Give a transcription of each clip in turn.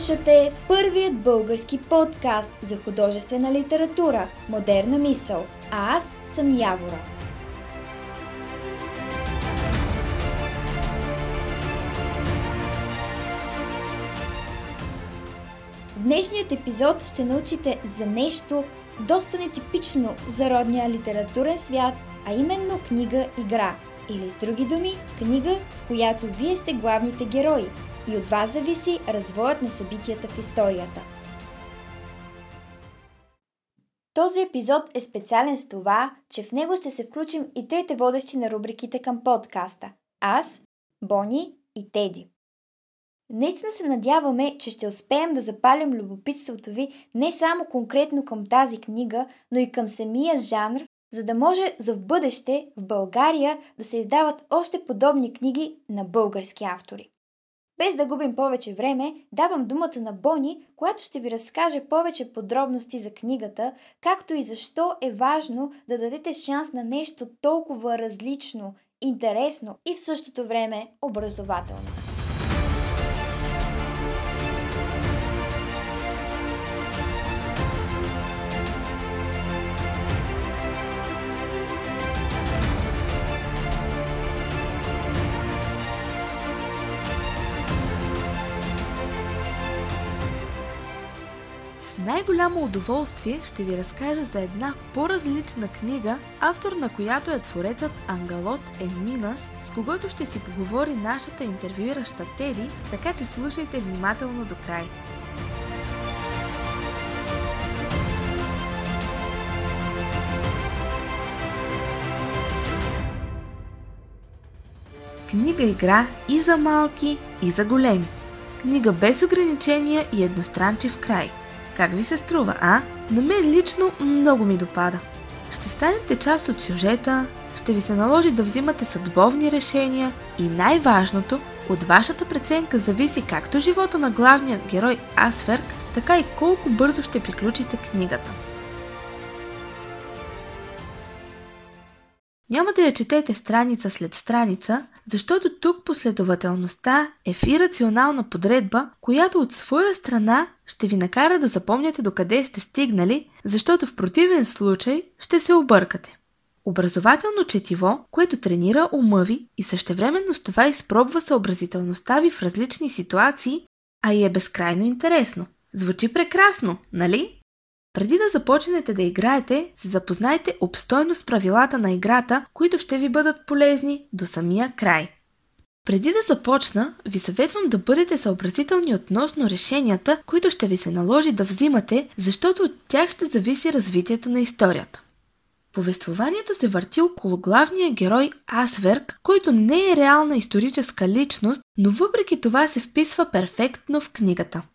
слушате първият български подкаст за художествена литература «Модерна мисъл», а аз съм Явора. В днешният епизод ще научите за нещо доста нетипично за родния литературен свят, а именно книга «Игра», или с други думи, книга, в която вие сте главните герои и от вас зависи развоят на събитията в историята. Този епизод е специален с това, че в него ще се включим и трите водещи на рубриките към подкаста – аз, Бони и Теди. Наистина се надяваме, че ще успеем да запалим любопитството ви не само конкретно към тази книга, но и към самия жанр, за да може за в бъдеще в България да се издават още подобни книги на български автори. Без да губим повече време, давам думата на Бони, която ще ви разкаже повече подробности за книгата, както и защо е важно да дадете шанс на нещо толкова различно, интересно и в същото време образователно. Най-голямо удоволствие ще ви разкажа за една по-различна книга, автор на която е творецът Ангалот Енминас, с когото ще си поговори нашата интервюираща Теди, така че слушайте внимателно до край. Книга-игра и за малки, и за големи. Книга без ограничения и едностранчив край. Как ви се струва, а? На мен лично много ми допада. Ще станете част от сюжета, ще ви се наложи да взимате съдбовни решения и най-важното, от вашата преценка зависи както живота на главния герой Асверг, така и колко бързо ще приключите книгата. Няма да я четете страница след страница, защото тук последователността е в ирационална подредба, която от своя страна ще ви накара да запомняте докъде сте стигнали, защото в противен случай ще се объркате. Образователно четиво, което тренира ума ви и същевременно с това изпробва съобразителността ви в различни ситуации, а и е безкрайно интересно. Звучи прекрасно, нали? Преди да започнете да играете, се запознайте обстойно с правилата на играта, които ще ви бъдат полезни до самия край. Преди да започна, ви съветвам да бъдете съобразителни относно решенията, които ще ви се наложи да взимате, защото от тях ще зависи развитието на историята. Повествованието се върти около главния герой Асверг, който не е реална историческа личност, но въпреки това се вписва перфектно в книгата.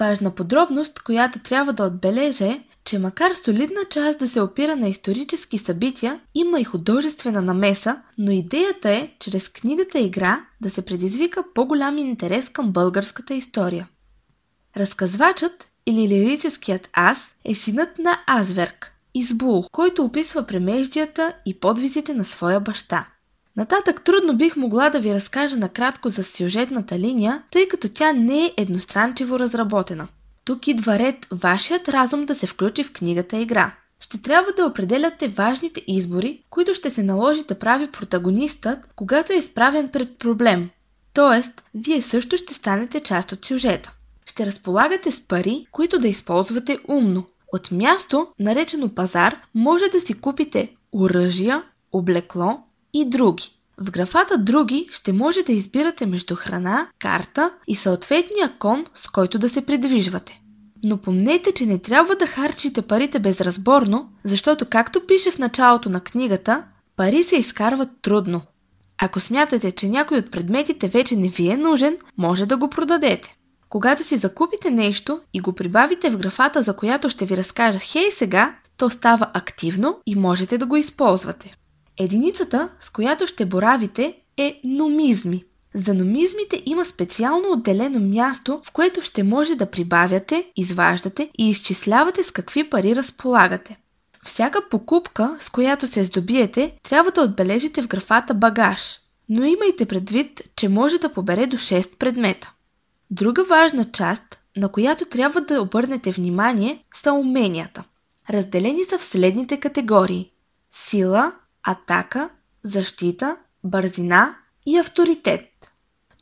Важна подробност, която трябва да отбележа е, че макар солидна част да се опира на исторически събития, има и художествена намеса, но идеята е, чрез книгата «Игра» да се предизвика по-голям интерес към българската история. Разказвачът или лирическият аз е синът на Асверг, Избул, който описва премеждията и подвизите на своя баща. Нататък трудно бих могла да ви разкажа накратко за сюжетната линия, тъй като тя не е едностранчиво разработена. Тук идва ред вашият разум да се включи в книгата игра. Ще трябва да определяте важните избори, които ще се наложи да прави протагонистът, когато е изправен пред проблем. Тоест, вие също ще станете част от сюжета. Ще разполагате с пари, които да използвате умно. От място, наречено пазар, може да си купите оръжия, облекло и други. В графата «Други» ще може да избирате между храна, карта и съответния кон, с който да се придвижвате. Но помнете, че не трябва да харчите парите безразборно, защото както пише в началото на книгата, пари се изкарват трудно. Ако смятате, че някой от предметите вече не ви е нужен, може да го продадете. Когато си закупите нещо и го прибавите в графата, за която ще ви разкажа «Хей сега», то става активно и можете да го използвате. Единицата, с която ще боравите, е номизми. За номизмите има специално отделено място, в което ще може да прибавяте, изваждате и изчислявате с какви пари разполагате. Всяка покупка, с която се здобиете, трябва да отбележите в графата багаж, но имайте предвид, че може да побере до 6 предмета. Друга важна част, на която трябва да обърнете внимание, са уменията. Разделени са в следните категории: сила, атака, защита, бързина и авторитет.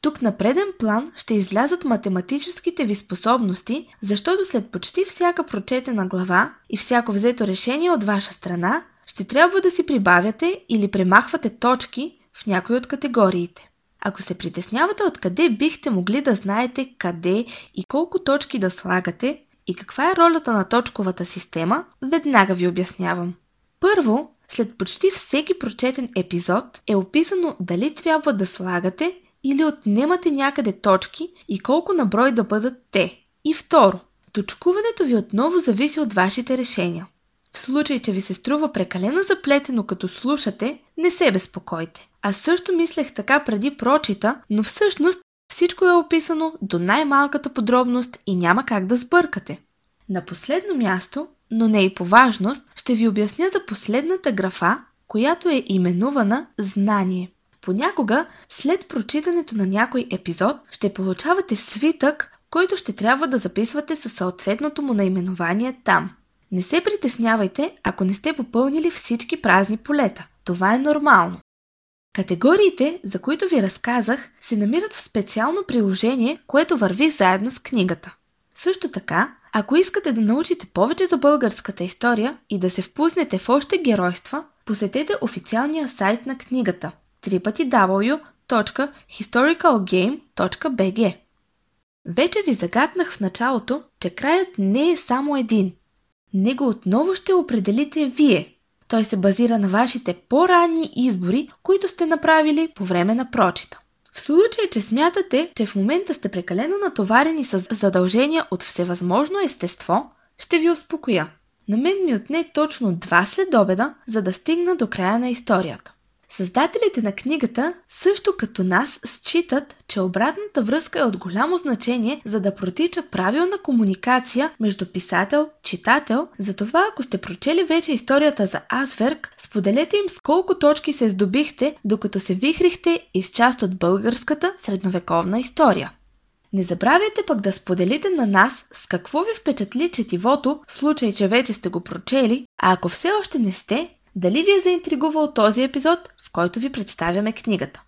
Тук на преден план ще излязат математическите ви способности, защото след почти всяка прочетена глава и всяко взето решение от ваша страна, ще трябва да си прибавяте или премахвате точки в някои от категориите. Ако се притеснявате откъде бихте могли да знаете къде и колко точки да слагате и каква е ролята на точковата система, веднага ви обяснявам. Първо, след почти всеки прочетен епизод е описано дали трябва да слагате или отнемате някъде точки и колко на брой да бъдат те. И второ, точкуването ви отново зависи от вашите решения. В случай, че ви се струва прекалено заплетено като слушате, не се безпокойте. Аз също мислех така преди прочита, но всъщност всичко е описано до най-малката подробност и няма как да сбъркате. На последно място, но не и по важност, ще ви обясня за последната графа, която е именувана «Знание». Понякога, след прочитането на някой епизод, ще получавате свитък, който ще трябва да записвате със съответното му наименование там. Не се притеснявайте, ако не сте попълнили всички празни полета. Това е нормално. Категориите, за които ви разказах, се намират в специално приложение, което върви заедно с книгата. Също така, ако искате да научите повече за българската история и да се впуснете в още геройства, посетете официалния сайт на книгата www.historicalgame.bg. Вече ви загатнах в началото, че краят не е само един. Него отново ще определите вие. Той се базира на вашите по-ранни избори, които сте направили по време на прочита. В случай, че смятате, че в момента сте прекалено натоварени с задължения от всевъзможно естество, ще ви успокоя. На мен ми отне точно 2 следобеда, за да стигна до края на историята. Създателите на книгата, също като нас, считат, че обратната връзка е от голямо значение, за да протича правилна комуникация между писател-читател. Затова, ако сте прочели вече историята за Асверг, споделете им с колко точки се здобихте, докато се вихрихте из част от българската средновековна история. Не забравяйте пък да споделите на нас с какво ви впечатли четивото, в случай, че вече сте го прочели, а ако все още не сте, дали ви е заинтригувал този епизод, в който ви представяме книгата.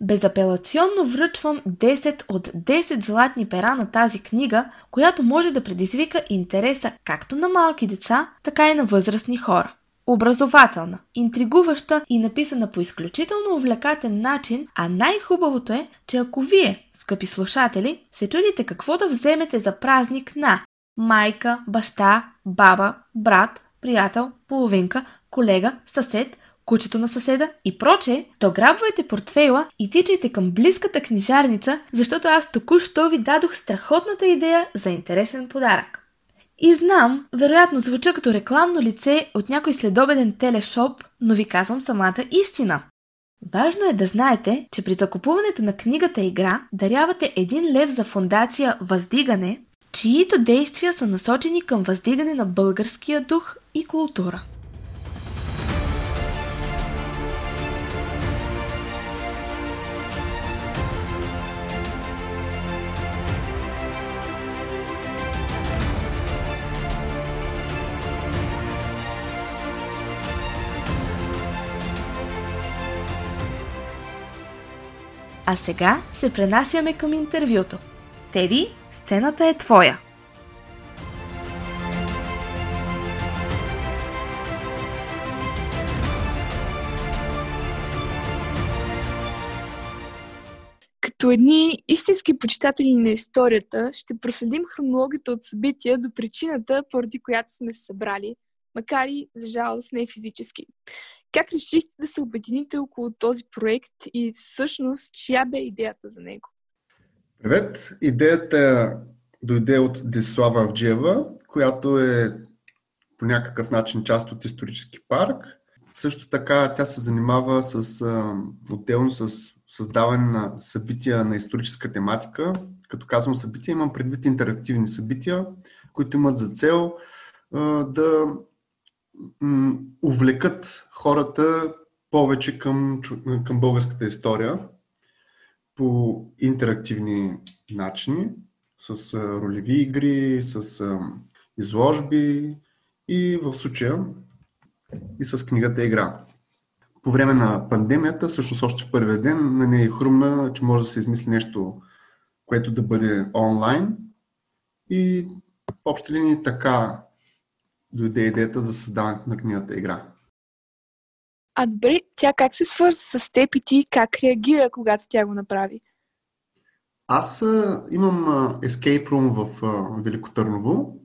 Безапелационно връчвам 10 от 10 златни пера на тази книга, която може да предизвика интереса както на малки деца, така и на възрастни хора. Образователна, интригуваща и написана по изключително увлекателен начин, а най-хубавото е, че ако вие, скъпи слушатели, се чудите какво да вземете за празник на майка, баща, баба, брат, приятел, половинка, колега, съсед, кучето на съседа и прочее, то грабвайте портфейла и тичайте към близката книжарница, защото аз току-що ви дадох страхотната идея за интересен подарък. И знам, вероятно звуча като рекламно лице от някой следобеден телешоп, но ви казвам самата истина. Важно е да знаете, че при закупуването на книгата «Игра» дарявате 1 лев за фондация «Въздигане», чиито действия са насочени към въздигане на българския дух и култура. А сега се пренасяме към интервюто. Теди, сцената е твоя. Като едни истински почитатели на историята, ще проследим хронологията от събития до причината, поради която сме се събрали, макар и за жалост не физически. Как решихте да се обедините около този проект и всъщност чия бе идеята за него? Привет! Идеята дойде от Деслава Авджева, която е по някакъв начин част от исторически парк. Също така тя се занимава отделно с създаване на събития на историческа тематика. Като казвам събития, имам предвид интерактивни събития, които имат за цел да увлекат хората повече към българската история по интерактивни начини. с ролеви игри, с изложби и в случая и с книгата Игра. По време на пандемията, всъщност още в първия ден, на нея е хрумна, че може да се измисли нещо, което да бъде онлайн. И в общи линии така дойде идеята за създаването на книгата Игра. А добре, тя как се свърза с теб и ти как реагира, когато тя го направи? Аз имам escape room в Велико Търново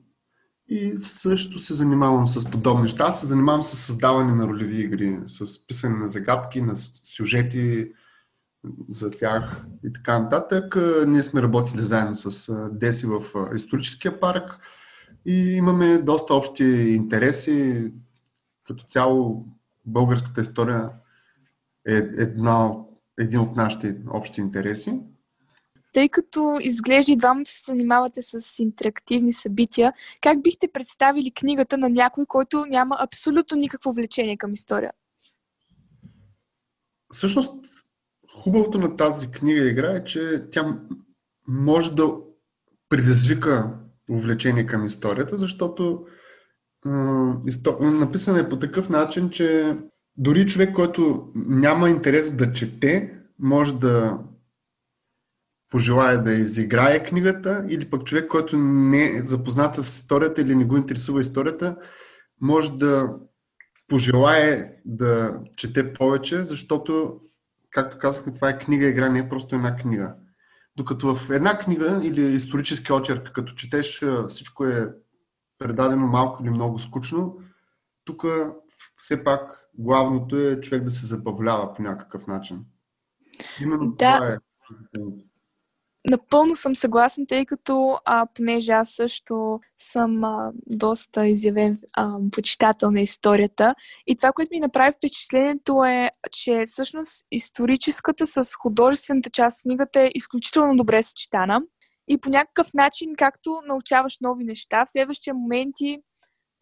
и също се занимавам с подобни неща. Аз се занимавам с създаване на ролеви игри, с писане на загадки, на сюжети за тях и така нататък. Ние сме работили заедно с Деси в историческия парк и имаме доста общи интереси. Като цяло българската история е един от нашите общи интереси. Тъй като изглежда и двамата се занимавате с интерактивни събития, как бихте представили книгата на някой, който няма абсолютно никакво влечение към история? Всъщност, хубавото на тази книга Игра е, че тя може да предизвика увлечение към историята, защото написана е по такъв начин, че дори човек, който няма интерес да чете, може да пожелая да изиграе книгата, или пък човек, който не е запознат с историята или не го интересува историята, може да пожелае да чете повече, защото, както казахме, това е книга Игра, не е просто една книга. Докато в една книга или исторически очерк, като четеш, всичко е предадено малко или много скучно, тук все пак главното е човек да се забавлява по някакъв начин. Именно това е. Напълно съм съгласна, тъй като понеже аз също съм доста изявен почитател на историята и това, което ми направи впечатлението е, че всъщност историческата с художествената част в книгата е изключително добре съчетана и по някакъв начин, както научаваш нови неща, в следващия моменти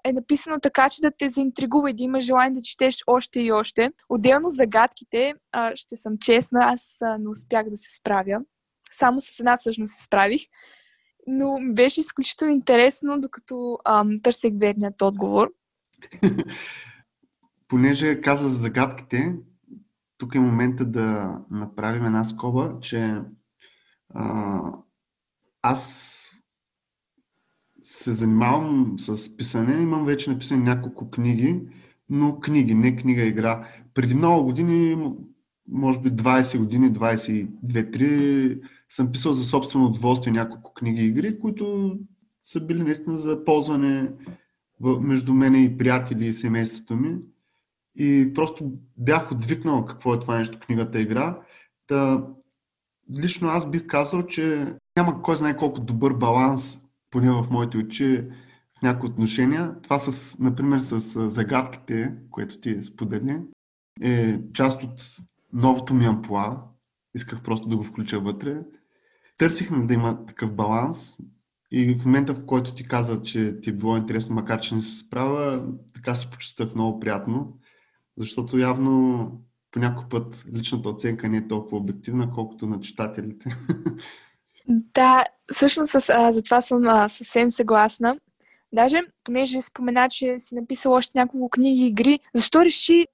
е написано така, че да те заинтригува и да имаш желание да четеш още и още. Отделно загадките, ще съм честна, аз не успях да се справя. Само с една всъщност се справих, но беше изключително интересно, докато търсех верният отговор. Понеже каза за загадките, тук е момента да направим една скоба, че аз се занимавам с писане, имам вече написани няколко книги, но книги, не книга Игра. Преди много години, може би 20 години, 22-3, съм писал за собствено удоволствие няколко книги и игри, които са били наистина за ползване между мене и приятели и семейството ми. И просто бях отвикнал какво е това нещо, книгата Игра. Та, лично аз бих казал, че няма кой знае колко добър баланс, поне в моите очи, в някои отношения. Това с, например, с загадките, което ти сподели, е част от новото ми амплоа, исках просто да го включа вътре. Търсихме да има такъв баланс и в момента, в който ти каза, че ти е било интересно, макар че не се справя, така се почувствах много приятно, защото явно по някой път личната оценка не е толкова обективна, колкото на читателите. Да, всъщност за това съм съвсем съгласна. Даже, понеже спомена, че си написала още няколко книги и игри, защо реши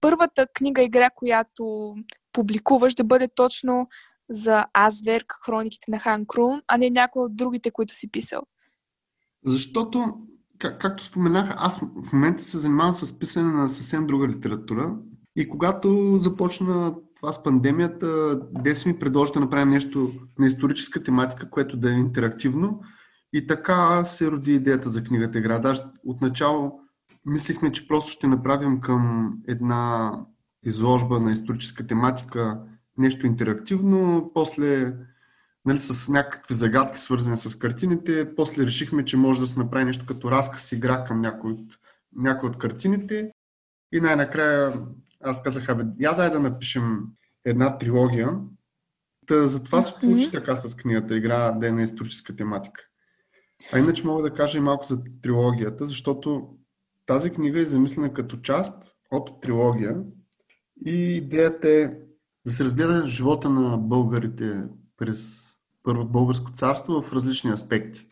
първата книга Игра, която публикуваш, да бъде точно за Асверг, хрониките на Хан Крун, а не някои от другите, които си писал? Защото, както споменах, аз в момента се занимавам с писане на съвсем друга литература и когато започна това с пандемията, Деси ми предложи да направим нещо на историческа тематика, което да е интерактивно и така се роди идеята за книгата Игра. Даже отначало мислихме, че просто ще направим към една изложба на историческа тематика нещо интерактивно, после с някакви загадки, свързани с картините, после решихме, че може да се направи нещо като разказ игра към някои от картините и най-накрая аз казах, я дай да напишем една трилогия. Та затова се получи така с книгата Игра, да е на историческа тематика. А иначе мога да кажа и малко за трилогията, защото тази книга е замислена като част от трилогия и идеята е да се разгледа живота на българите през Първо българско царство в различни аспекти.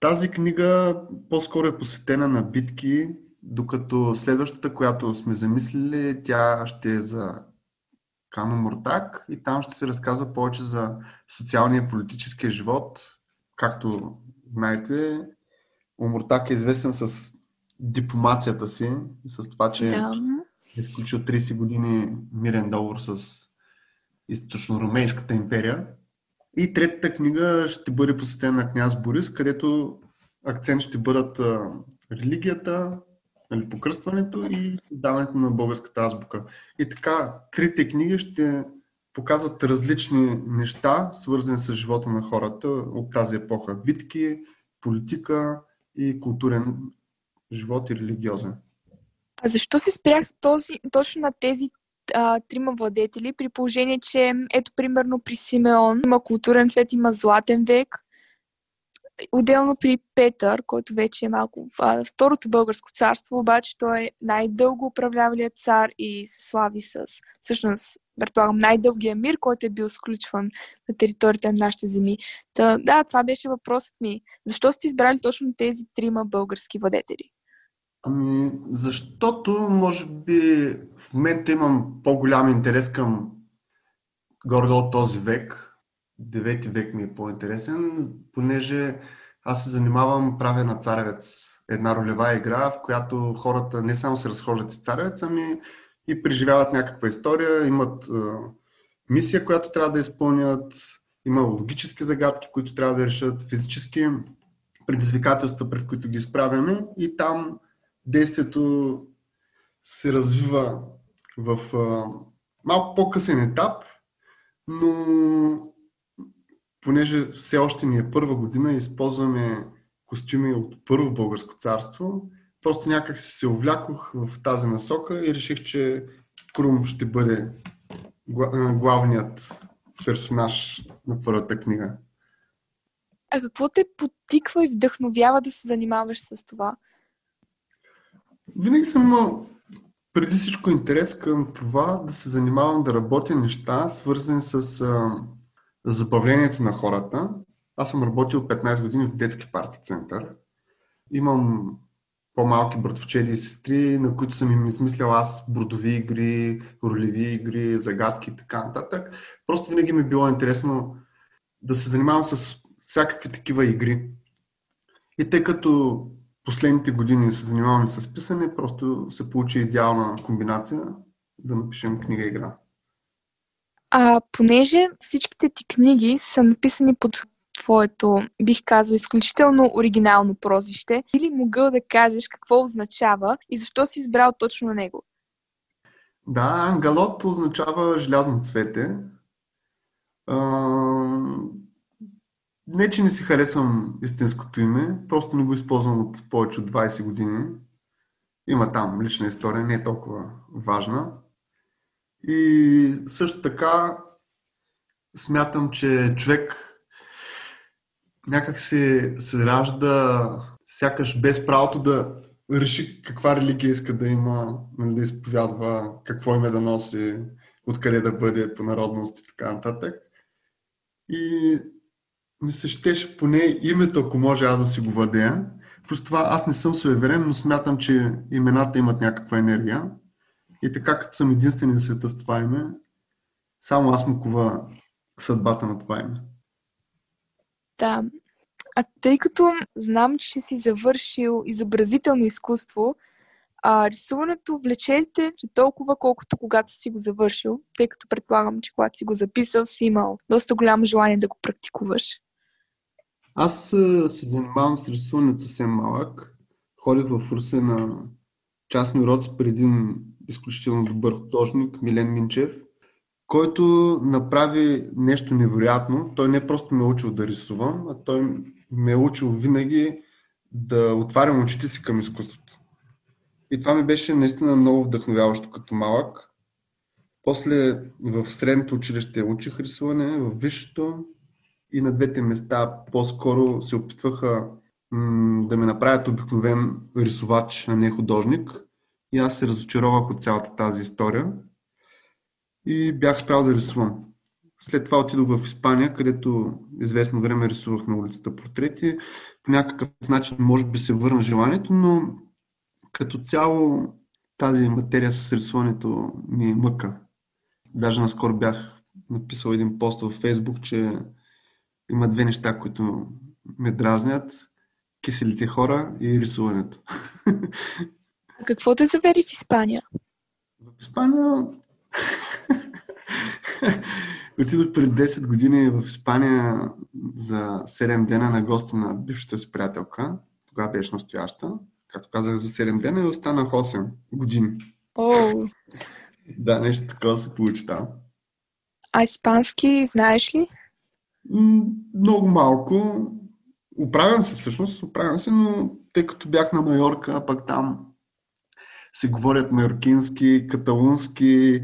Тази книга по-скоро е посветена на битки, докато следващата, която сме замислили, тя ще е за Хан Омуртаг и там ще се разказва повече за социалния и политическия живот. Както знаете, Омуртаг е известен с дипломацията си, с това, че е сключил 30 години мирен договор с Източно Румейската империя. И третата книга ще бъде посветена на княз Борис, където акцент ще бъдат религията, покръстването и издаването на българската азбука. И така, трите книги ще показват различни неща, свързани с живота на хората от тази епоха. Битки, политика и културен живот и религиозен. А защо се спрях точно на тези трима владетели, при положение, че ето примерно при Симеон има културен цвет, има златен век. Отделно при Петър, който вече е малко второто българско царство, обаче той е най-дълго управлявалият цар и се слави с, всъщност, предполагам, най-дългия мир, който е бил сключван на територията на нашите земи. Та, да, това беше въпросът ми. Защо сте избрали точно тези трима български владетели? Ами, защото, може би, в момента имам по-голям интерес към горе-долу този век. 9 век ми е по-интересен, понеже аз се занимавам правя на Царевец. Една ролева игра, в която хората не само се разхождат с Царевец, ами и преживяват някаква история, имат мисия, която трябва да изпълнят, има логически загадки, които трябва да решат, физически предизвикателства, пред които ги изправяме и там действието се развива в малко по-късен етап, но понеже все още ни е първа година и използваме костюми от първо българско царство, просто някак се увлякох в тази насока и реших, че Крум ще бъде главният персонаж на първата книга. А какво те подтиква и вдъхновява да се занимаваш с това? Винаги съм имал преди всичко интерес към това да се занимавам да работя неща, свързани с забавлението на хората. Аз съм работил 15 години в детски парти център. Имам по-малки братовчеди и сестри, на които съм им измислял аз бордови игри, ролеви игри, загадки и така нататък. Просто винаги ми е било интересно да се занимавам с всякакви такива игри. И тъй като последните години се занимаваме с писане, просто се получи идеална комбинация да напишем книга-игра. А понеже всичките ти книги са написани под твоето, бих казал, изключително оригинално прозвище, би ли могъл да кажеш какво означава и защо си избрал точно него? Да, Ангалот означава желязно цвете. Не, че не си харесвам истинското име, просто не го използвам от повече от 20 години. Има там лична история, не е толкова важна. И също така смятам, че човек някак се ражда сякаш без правото да реши каква религия иска да има, да изповядва, какво име да носи, откъде да бъде по народност и така нататък. И ми се щеше поне името, ако може аз да си го владея. Просто това аз не съм суеверен, но смятам, че имената имат някаква енергия. И така, като съм единствен в света с това име, само аз му кова съдбата на това име. Да. А тъй като знам, че си завършил изобразително изкуство, рисуването влече ли те толкова, колкото когато си го завършил? Тъй като предполагам, че когато си го записал, си имал доста голямо желание да го практикуваш. Аз се занимавам с рисуването съвсем малък. Ходих в Русе на частни уроци при един изключително добър художник, Милен Минчев, който направи нещо невероятно. Той не просто ме е учил да рисувам, а той ме е учил винаги да отварям очите си към изкуството. И това ми беше наистина много вдъхновяващо като малък. После в средното училище учих рисуване, в висшето и на двете места по-скоро се опитваха да ме направят обикновен рисувач, а не художник. И аз се разочаровах от цялата тази история и бях спрял да рисувам. След това отидох в Испания, където известно време рисувах на улицата портрети. По някакъв начин може би се върна желанието, но като цяло тази материя с рисуването ми е мъка. Даже наскоро бях написал един пост във Фейсбук, че има две неща, които ме дразнят. Киселите хора и рисуването. А какво те завери в Испания? В Испания... Отидох преди 10 години в Испания за 7 дена на гости на бившата си приятелка. Тогава беше настояща. Както казах, за 7 дена и останах 8 години. Oh. Да, нещо такова се получи там. А испански знаеш ли? Много малко. Оправям се, но тъй като бях на Майорка, а пък там се говорят майоркински, каталунски,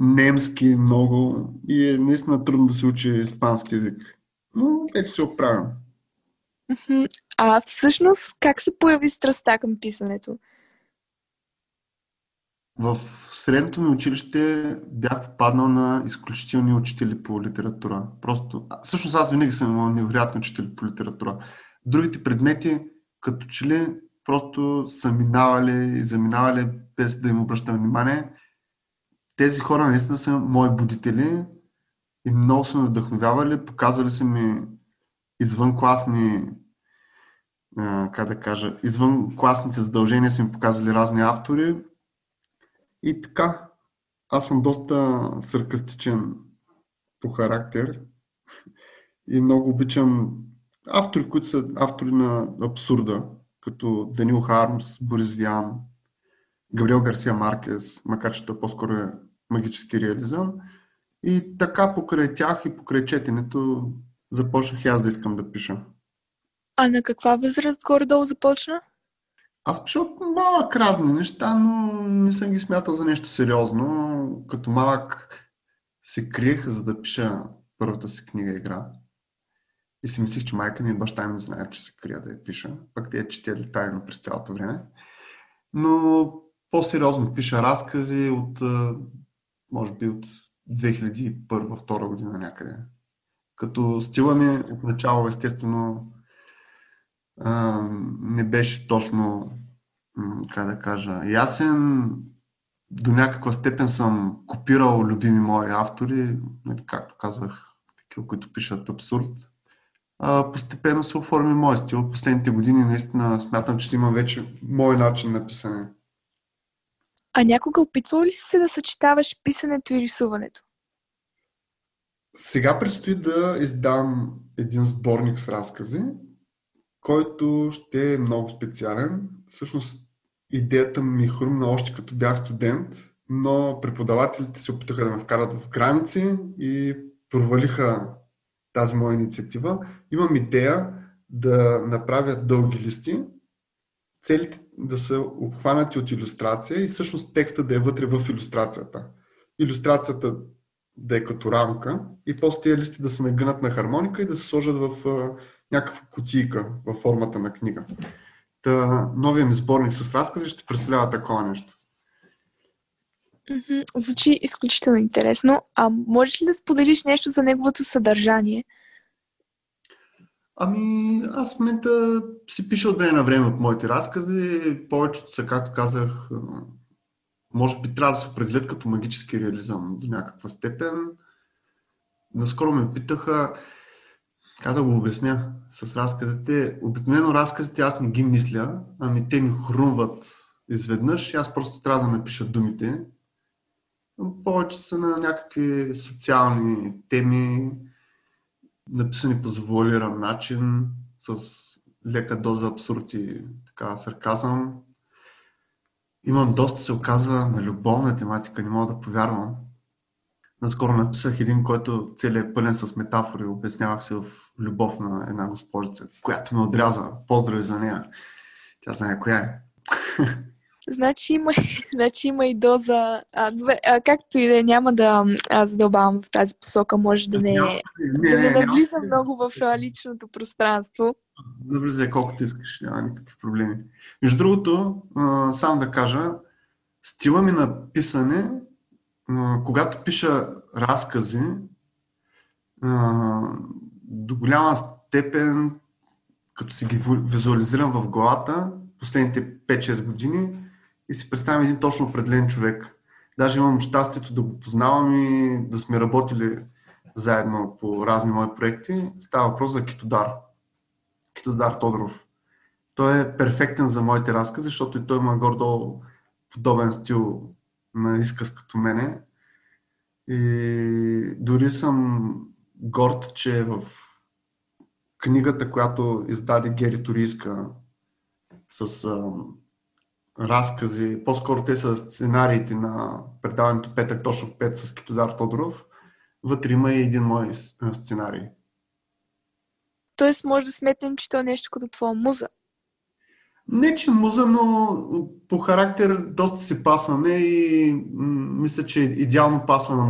немски много и е наистина трудно да се учи испански език. Но вече се оправям. А всъщност как се появи страстта към писането? В средното ми училище бях попаднал на изключителни учители по литература. Всъщност аз винаги съм имал невероятни учители по литература. Другите предмети, като че ли, просто са минавали и заминавали без да им обръщам внимание. Тези хора наистина са мои будители и много са ме вдъхновявали, показвали са ми извънкласни, извънкласните задължения са ми показвали разни автори. И така, аз съм доста саркастичен по характер и много обичам автори, които са автори на абсурда, като Даниел Хармс, Борис Виан, Габриел Гарсия Маркес, макар че той по-скоро е магически реализъм. И така покрай тях и покрай четенето започнах и аз да искам да пиша. А на каква възраст горе-долу започна? Аз пиша от малък разни неща, но не съм ги смятал за нещо сериозно. Като малък се криех, за да пиша първата си книга Игра. И си мислих, че майка ми и баща ми знаят, че се крия да я пиша. Пък те я четели тайно през цялото време. Но по-сериозно пиша разкази от, може би, от 2001-2002 година някъде. Като стила ми отначало, естествено, не беше точно, ясен. До някаква степен съм копирал любими мои автори, както казах, такива, които пишат абсурд. Постепенно се оформи мой стил. Последните години наистина смятам, че си имам вече мой начин на писане. А някога опитвал ли си се да съчетаваш писането и рисуването? Сега предстои да издам един сборник с разкази, който ще е много специален. Всъщност идеята ми хрумна още като бях студент, но преподавателите се опитаха да ме вкарат в граници и провалиха тази моя инициатива. Имам идея да направя дълги листи, целите да са обхванати от илюстрация и всъщност текста да е вътре в илюстрацията. Илюстрацията да е като рамка и после тези листи да се нагънат на хармоника и да се сложат в някаква кутийка във формата на книга. Новият ми сборник с разкази ще представлява такова нещо. Звучи изключително интересно. А можеш ли да споделиш нещо за неговото съдържание? Ами, аз в момента си пиша от време на време от моите разкази. Повечето са, както казах, може би трябва да се определят като магически реализъм до някаква степен. Наскоро ме питаха как да го обясня с разказите. Обикновено разказите аз не ги мисля, ами те ми хрумват изведнъж и аз просто трябва да напиша думите. Повече са на някакви социални теми, написани по завуалиран начин, с лека доза абсурд и така сарказъм. Имам доста, се оказа, на любовна тематика, не мога да повярвам. Наскоро написах един, който целият е пълен с метафори. Обяснявах се в любов на една госпожица, която ме отряза. Поздрави за нея. Тя знае коя е. Значи има и доза... както и да няма да задълбавам в тази посока. Може да не навлизам много в личното пространство. Да влизай колкото искаш. Няма никакви проблеми. Между другото, само да кажа, стила ми на писане... Когато пиша разкази, до голяма степен, като си ги визуализирам в главата, последните 5-6 години и си представям един точно определен човек. Даже имам щастието да го познавам и да сме работили заедно по разни мои проекти. Става въпрос за Китодар Тодоров. Той е перфектен за моите разкази, защото и той има гордо подобен стил на изказ като мене. И дори съм горд, че в книгата, която издаде Гери Торийска с разкази, по-скоро те са сценариите на предаването Петък Тошов Пет с Китодар Тодоров, вътре има и един мой сценарий. Тоест може да сметнем, че то е нещо като твоя муза? Не, че муза, но по характер доста си пасваме и мисля, че идеално пасва на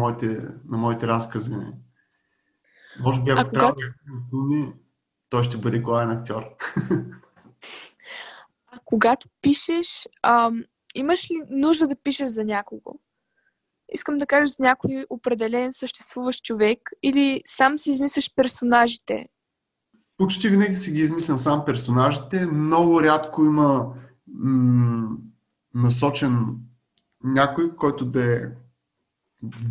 моите разкази. Може би, ако трябва да филми, той ще бъде главен актьор. А когато пишеш, имаш ли нужда да пишеш за някого? Искам да кажа за някой определен съществуващ човек или сам си измисляш персонажите? Почти винаги си ги измислям сам персонажите. Много рядко има насочен някой, който да е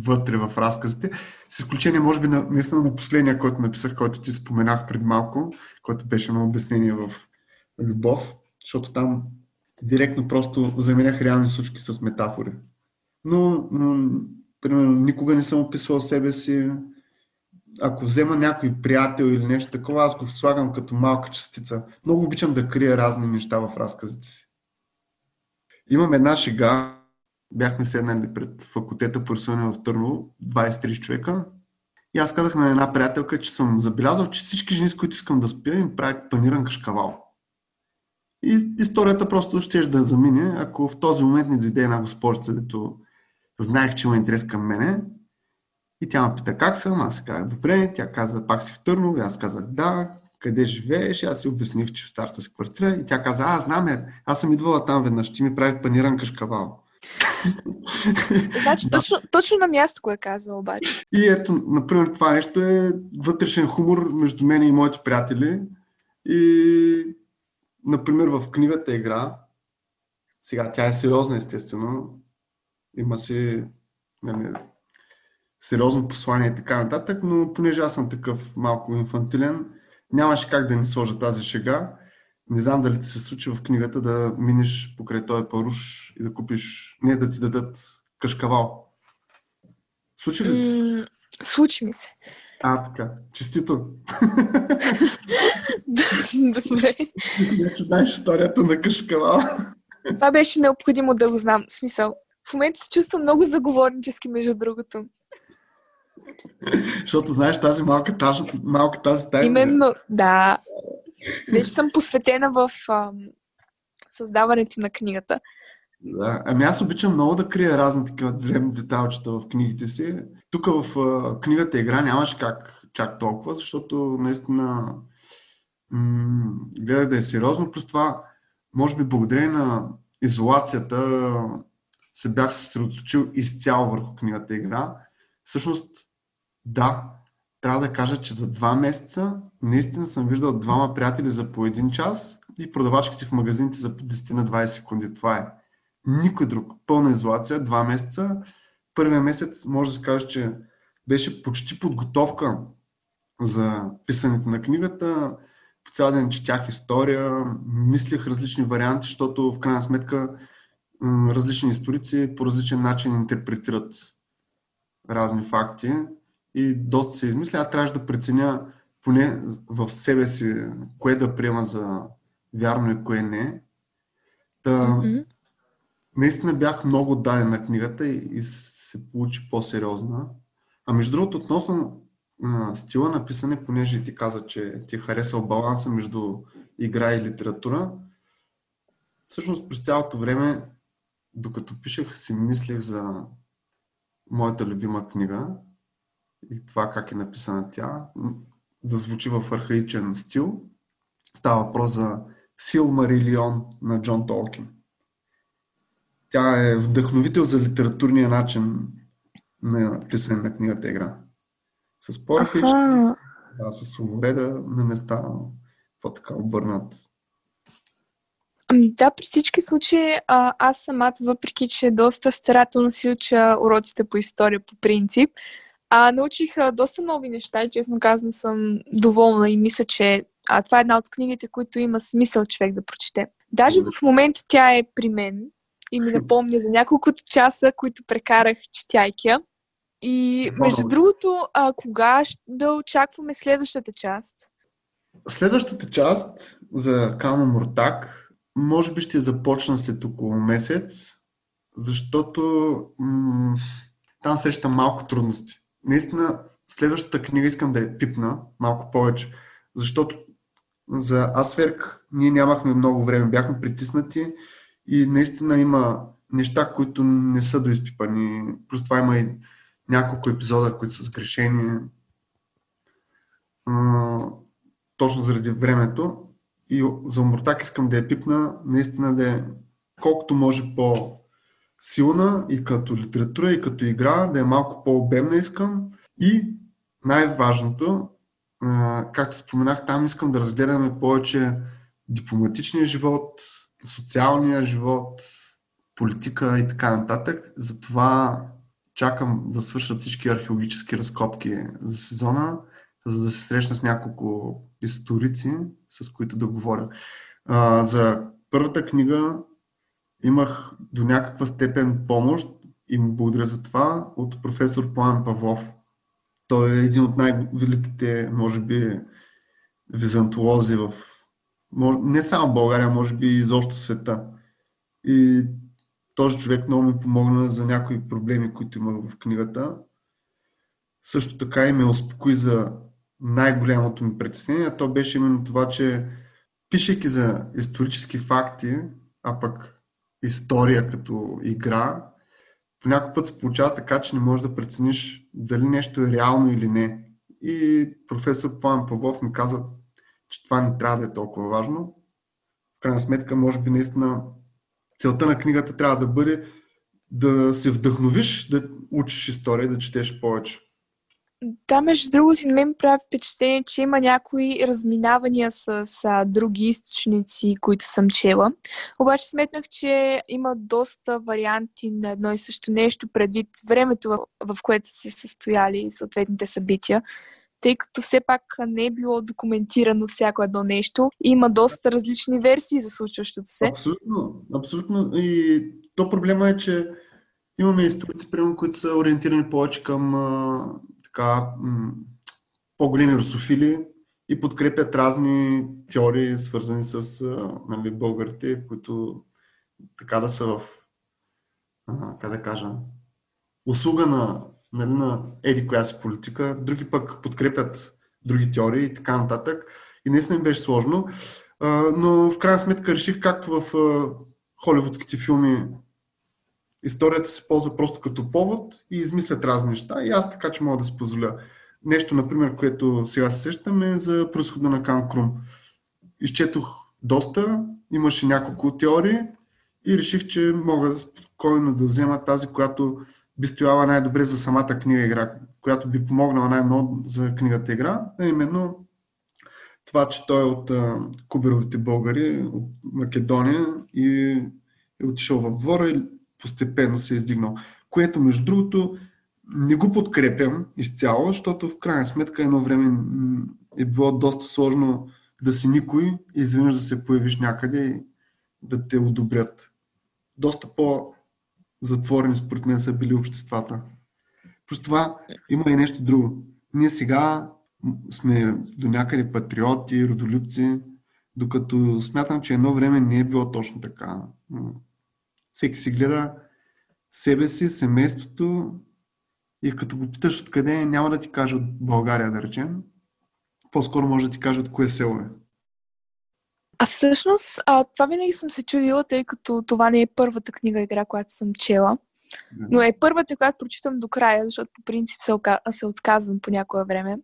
вътре в разказите. С изключение, може би, наистина на последния, който написах, който ти споменах пред малко, който беше на обяснение в Любов, защото там директно просто заменях реални случки с метафори. Но примерно, никога не съм описвал себе си. Ако взема някой приятел или нещо такова, аз го слагам като малка частица. Много обичам да крия разни неща в разказите си. Имам една шега. Бяхме седнали пред факултета по рисуване в Търново, 23 човека. И аз казах на една приятелка, че съм забелязал, че всички жени, с които искам да спя, им правят паниран кашкавал. И историята просто щеш да замине, ако в този момент не дойде една госпожица, дето знаех, че има интерес към мене. И тя ме пита как съм, аз казах добре, тя каза пак си в Търново, аз казах да, къде живееш, аз си обясних, че в старата си квартира и тя каза, знам я, аз съм идвала там веднъж, ти ми прави паниран кашкавал. Значи точно на място го е казал обаче. И ето, например, това нещо е вътрешен хумор между мен и моите приятели и например в книгата Игра, сега тя е сериозна естествено, има си сериозно послание и така нататък, но понеже аз съм такъв малко инфантилен, нямаше как да не сложа тази шега. Не знам дали ти се случи в книгата да минеш покрай този паруш и да купиш, не да ти дадат кашкавал. Случи ли се? Случи ми се. Така. Честито. Добре. Вече знаеш историята на кашкавал. Това беше необходимо да го знам. Смисъл. В момента се чувствам много заговорнически, между другото. Защото знаеш тази малка тази тайна. Именно, да. Вече съм посветена в създаването на книгата. Да, ами аз обичам много да крия разни такива дребни деталчета в книгите си. Тук в книгата Игра нямаш как чак толкова, защото наистина гледах да е сериозно. Плюс това, може би благодарение на изолацията се бях съсредоточил изцяло върху книгата Игра. Всъщност, да, трябва да кажа, че за 2 месеца наистина съм виждал 2 приятели за по 1 час и продавачките в магазините за по 10 на 20 секунди. Това е. Никой друг. Пълна изолация, 2 месеца. Първия месец може да се каже, че беше почти подготовка за писането на книгата. По цял ден четях история, мислех различни варианти, защото в крайна сметка различни историци по различен начин интерпретират разни факти и доста се измисля. Аз трябваше да преценя поне в себе си кое да приема за вярно и кое не. Наистина бях много даден на книгата и се получи по-сериозна. А между другото, относно стила на писане, понеже ти каза, че ти е харесал баланса между игра и литература, всъщност през цялото време, докато пишех, си мислех за моята любима книга и това как е написана тя, да звучи в архаичен стил. Става въпрос за Силмарилион на Джон Толкин. Тя е вдъхновител за литературния начин на писане на книгата Игра. С порхи, да, с умореда на места по-така обърнат. Ами да, при всички случаи аз самата, въпреки че доста старателно си уча уроците по история по принцип, научих доста нови неща и честно казано съм доволна и мисля, че това е една от книгите, които има смисъл човек да прочете. Даже в момента тя е при мен и ми напомня за няколкото часа, които прекарах четяйкия. И между другото, кога да очакваме следващата част? Следващата част за Хан Омуртаг може би ще започна след около месец, защото там срещам малко трудности. Наистина, следващата книга искам да я пипна малко повече, защото за Асверг ние нямахме много време, бяхме притиснати и наистина има неща, които не са доизпипани. Плюс това има и няколко епизода, които са сгрешени точно заради времето. И за Омуртаг искам да я пипна, наистина да е колкото може по-силна и като литература, и като игра, да е малко по-обемна искам. И най-важното, както споменах, там искам да разгледаме повече дипломатичния живот, социалния живот, политика и така нататък. Затова чакам да свършат всички археологически разкопки за сезона, за да се срещна с няколко историци, с които да говоря. За първата книга имах до някаква степен помощ и му благодаря за това от професор План Павлов. Той е един от най-великите, може би, византолози в не само България, може би и изобщо света. И този човек много ми помогна за някои проблеми, които имах в книгата. Също така и ме успокои за най-голямото ми притеснение. То беше именно това, че пишейки за исторически факти, а пък история като игра, по някакъв път се получава така, че не можеш да прецениш дали нещо е реално или не. И професор План Павлов ми каза, че това не трябва да е толкова важно. В крайна сметка, може би наистина целта на книгата трябва да бъде да се вдъхновиш, да учиш история, да четеш повече. Да, между другото, на мен прави впечатление, че има някои разминавания с други източници, които съм чела. Обаче сметнах, че има доста варианти на едно и също нещо, предвид времето, в което са се състояли съответните събития. Тъй като все пак не е било документирано всяко едно нещо. Има доста различни версии за случващото се. Абсолютно, абсолютно. И то проблема е, че имаме историци, примерно, които са ориентирани повече към по-големи русофили и подкрепят разни теории, свързани с българите, които така да са в услуга на еди коя си политика, други пък подкрепят други теории и така нататък. И наистина беше сложно, но в крайна сметка реших, както в холивудските филми, историята се ползва просто като повод и измислят разни неща. И аз така, че мога да си позволя. Нещо, например, което сега се сещам, е за произхода на Хан Крун. Изчетох доста, имаше няколко теории и реших, че мога спокойно да взема тази, която би стояла най-добре за самата книга игра, която би помогнала най-много за книгата игра, а именно това, че той е от куберовите българи, от Македония и е отишъл в двора и постепенно се е издигнал. Което, между другото, не го подкрепям изцяло, защото в крайна сметка едно време е било доста сложно да си никой и изведнъж да се появиш някъде и да те одобрят. Доста по-затворени според мен са били обществата. Просто това има и нещо друго. Ние сега сме до някъде патриоти, родолюбци, докато смятам, че едно време не е било точно така. Всеки си гледа себе си, семейството и като го питаш откъде, няма да ти каже от България, да речем. По-скоро може да ти каже от кое село е. Всъщност, това винаги съм се чудила, тъй като това не е първата книга игра, която съм чела. Но е първата, която прочитам до края, защото по принцип се отказвам по някое време.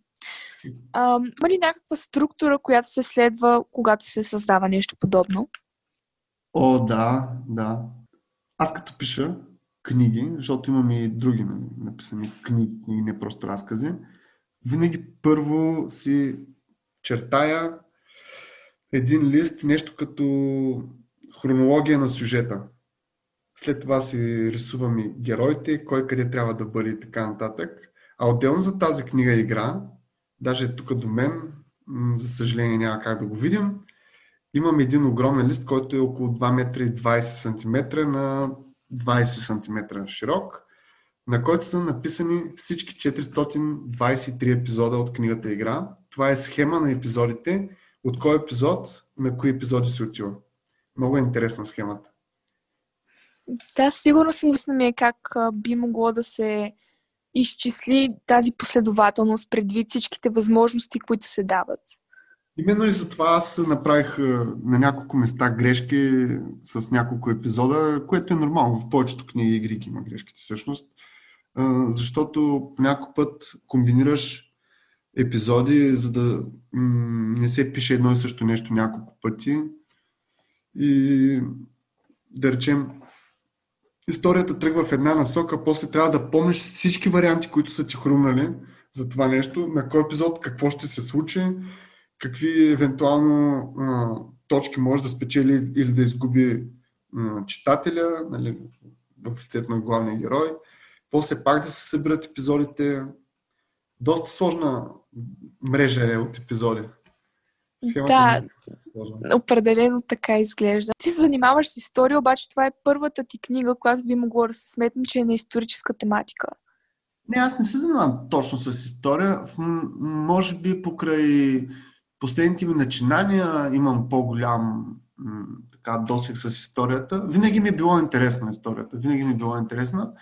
Има ли някаква структура, която се следва, когато се създава нещо подобно? Да. Аз като пиша книги, защото имам и други написани книги, не просто разкази, винаги първо си чертая един лист, нещо като хронология на сюжета. След това си рисувам и героите, кой къде трябва да бъде и така нататък. А отделно за тази книга Игра, даже тук до мен, за съжаление няма как да го видим, имам един огромен лист, който е около 2,20 м на 20 см широк, на който са написани всички 423 епизода от книгата Игра. Това е схема на епизодите, от кой епизод, на кои епизоди се отива. Много е интересна схемата. Да, сигурно съм доснаме как би могло да се изчисли тази последователност предвид всичките възможности, които се дават. Именно и затова аз направих на няколко места грешки с няколко епизода, което е нормално. В повечето книги и игри има грешките всъщност, защото по някой път комбинираш епизоди, за да не се пише едно и също нещо няколко пъти. И да речем, историята тръгва в една насока, после трябва да помниш всички варианти, които са ти хрумнали за това нещо, на кой епизод, какво ще се случи, какви евентуално точки може да спечели или да изгуби читателя, нали, в лицето на главния герой. После пак да се събират епизодите. Доста сложна мрежа е от епизоди. Схемата да, определено така изглежда. Ти се занимаваш с история, обаче това е първата ти книга, която би могло да се сметне, че е на историческа тематика. Не, аз не се занимавам точно с история. Може би покрай последните ми начинания имам по-голям досег с историята. Винаги ми е било интересна историята. Винаги ми е било интересна,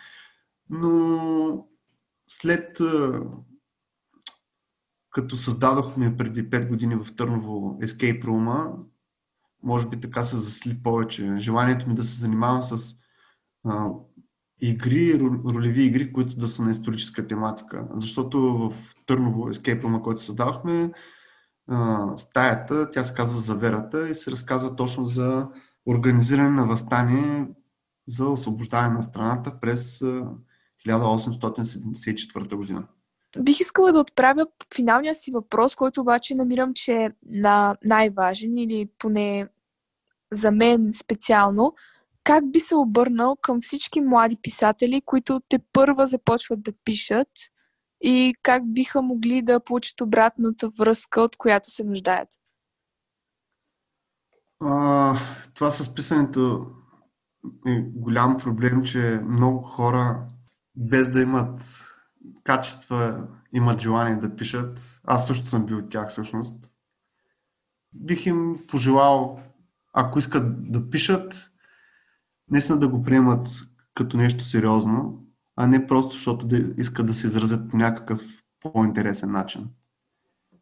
но след като създадохме преди 5 години в Търново Escape Room-а, може би така се засли повече. Желанието ми да се занимавам с игри, ролеви игри, които да са на историческа тематика. Защото в Търново Escape Room-а, който създавахме, стаята, тя се казва Заверата и се разказва точно за организиране на въстание за освобождаване на страната през 1874 година. Бих искала да отправя финалния си въпрос, който обаче намирам, че е най-важен или поне за мен специално. Как би се обърнал към всички млади писатели, които тепърва започват да пишат и как биха могли да получат обратната връзка, от която се нуждаят? Това с писането е голям проблем, че много хора без да имат качества, имат желание да пишат. Аз също съм бил от тях всъщност. Бих им пожелал, ако искат да пишат, наистина да го приемат като нещо сериозно, а не просто защото да искат да се изразят по някакъв по-интересен начин.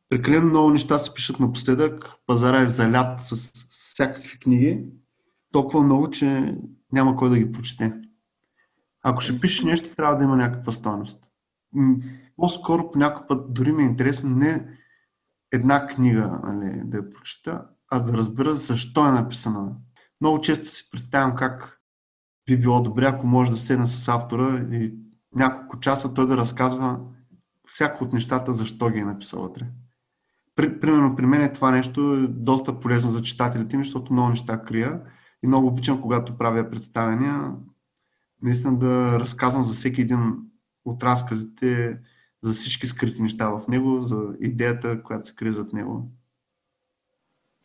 Прекалено много неща се пишат напоследък. Пазара е залят с всякакви книги. Толкова много, че няма кой да ги прочете. Ако ще пишеш нещо, трябва да има някаква стойност. По-скоро по някакъв път дори ми е интересно не една книга, нали, да я прочита, а да разбера защо е написана. Много често си представям как би било добре, ако може да седна с автора и няколко часа той да разказва всяко от нещата, защо ги е написал вътре. Примерно при мен е това нещо е доста полезно за читателите ми, защото много неща крия и много обичам, когато правя представения, наистина да разказвам за всеки един от разказите, за всички скрити неща в него, за идеята, която се крие зад него.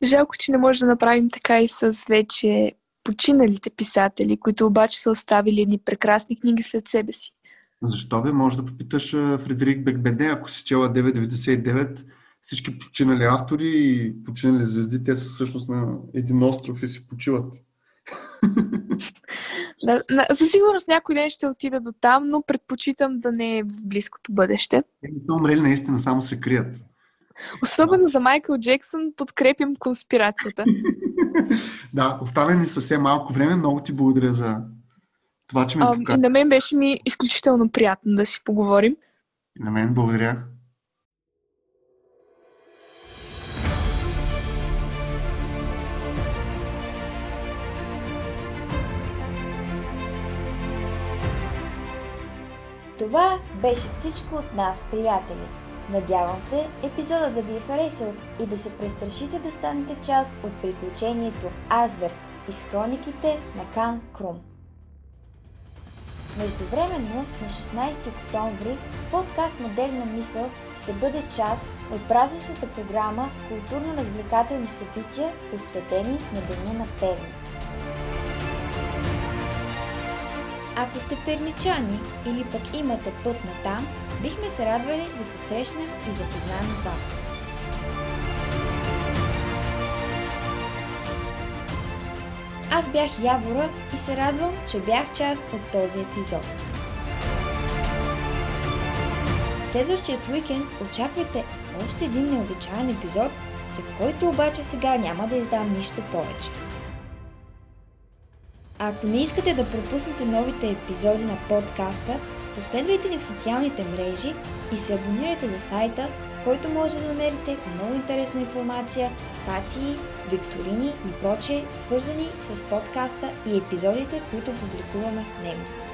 Жалко, че не може да направим така и с вече починалите писатели, които обаче са оставили едни прекрасни книги след себе си. Защо бе? Може да попиташ Фредерик Бекбеде, ако си чела 999, всички починали автори и починали звезди, те са всъщност на един остров и си почиват. Да, със сигурност някой ден ще отида до там, но предпочитам да не е в близкото бъдеще. Те не са умрели наистина, само се крият. Особено за Майкъл Джексън подкрепим конспирацията. Да, остане ни съвсем малко време. Много ти благодаря за това, че ме покажа. И на мен беше ми изключително приятно да си поговорим. И на мен благодаря. Това беше всичко от нас, приятели. Надявам се, епизодът да ви е харесал и да се престрашите да станете част от приключението Асверг из хрониките на Хан Крун. Междувременно, на 16 октомври, подкаст Модерна мисъл ще бъде част от празничната програма с културно-развлекателни събития, посветени на Деня на Перник. Ако сте перничани или пък имате път на там, бихме се радвали да се срещнем и запознаем с вас. Аз бях Явора и се радвам, че бях част от този епизод. Следващият уикенд очаквайте още един необичаен епизод, за който обаче сега няма да издам нищо повече. А ако не искате да пропуснете новите епизоди на подкаста, последвайте ни в социалните мрежи и се абонирайте за сайта, в който може да намерите много интересна информация, статии, викторини и прочее, свързани с подкаста и епизодите, които публикуваме в него.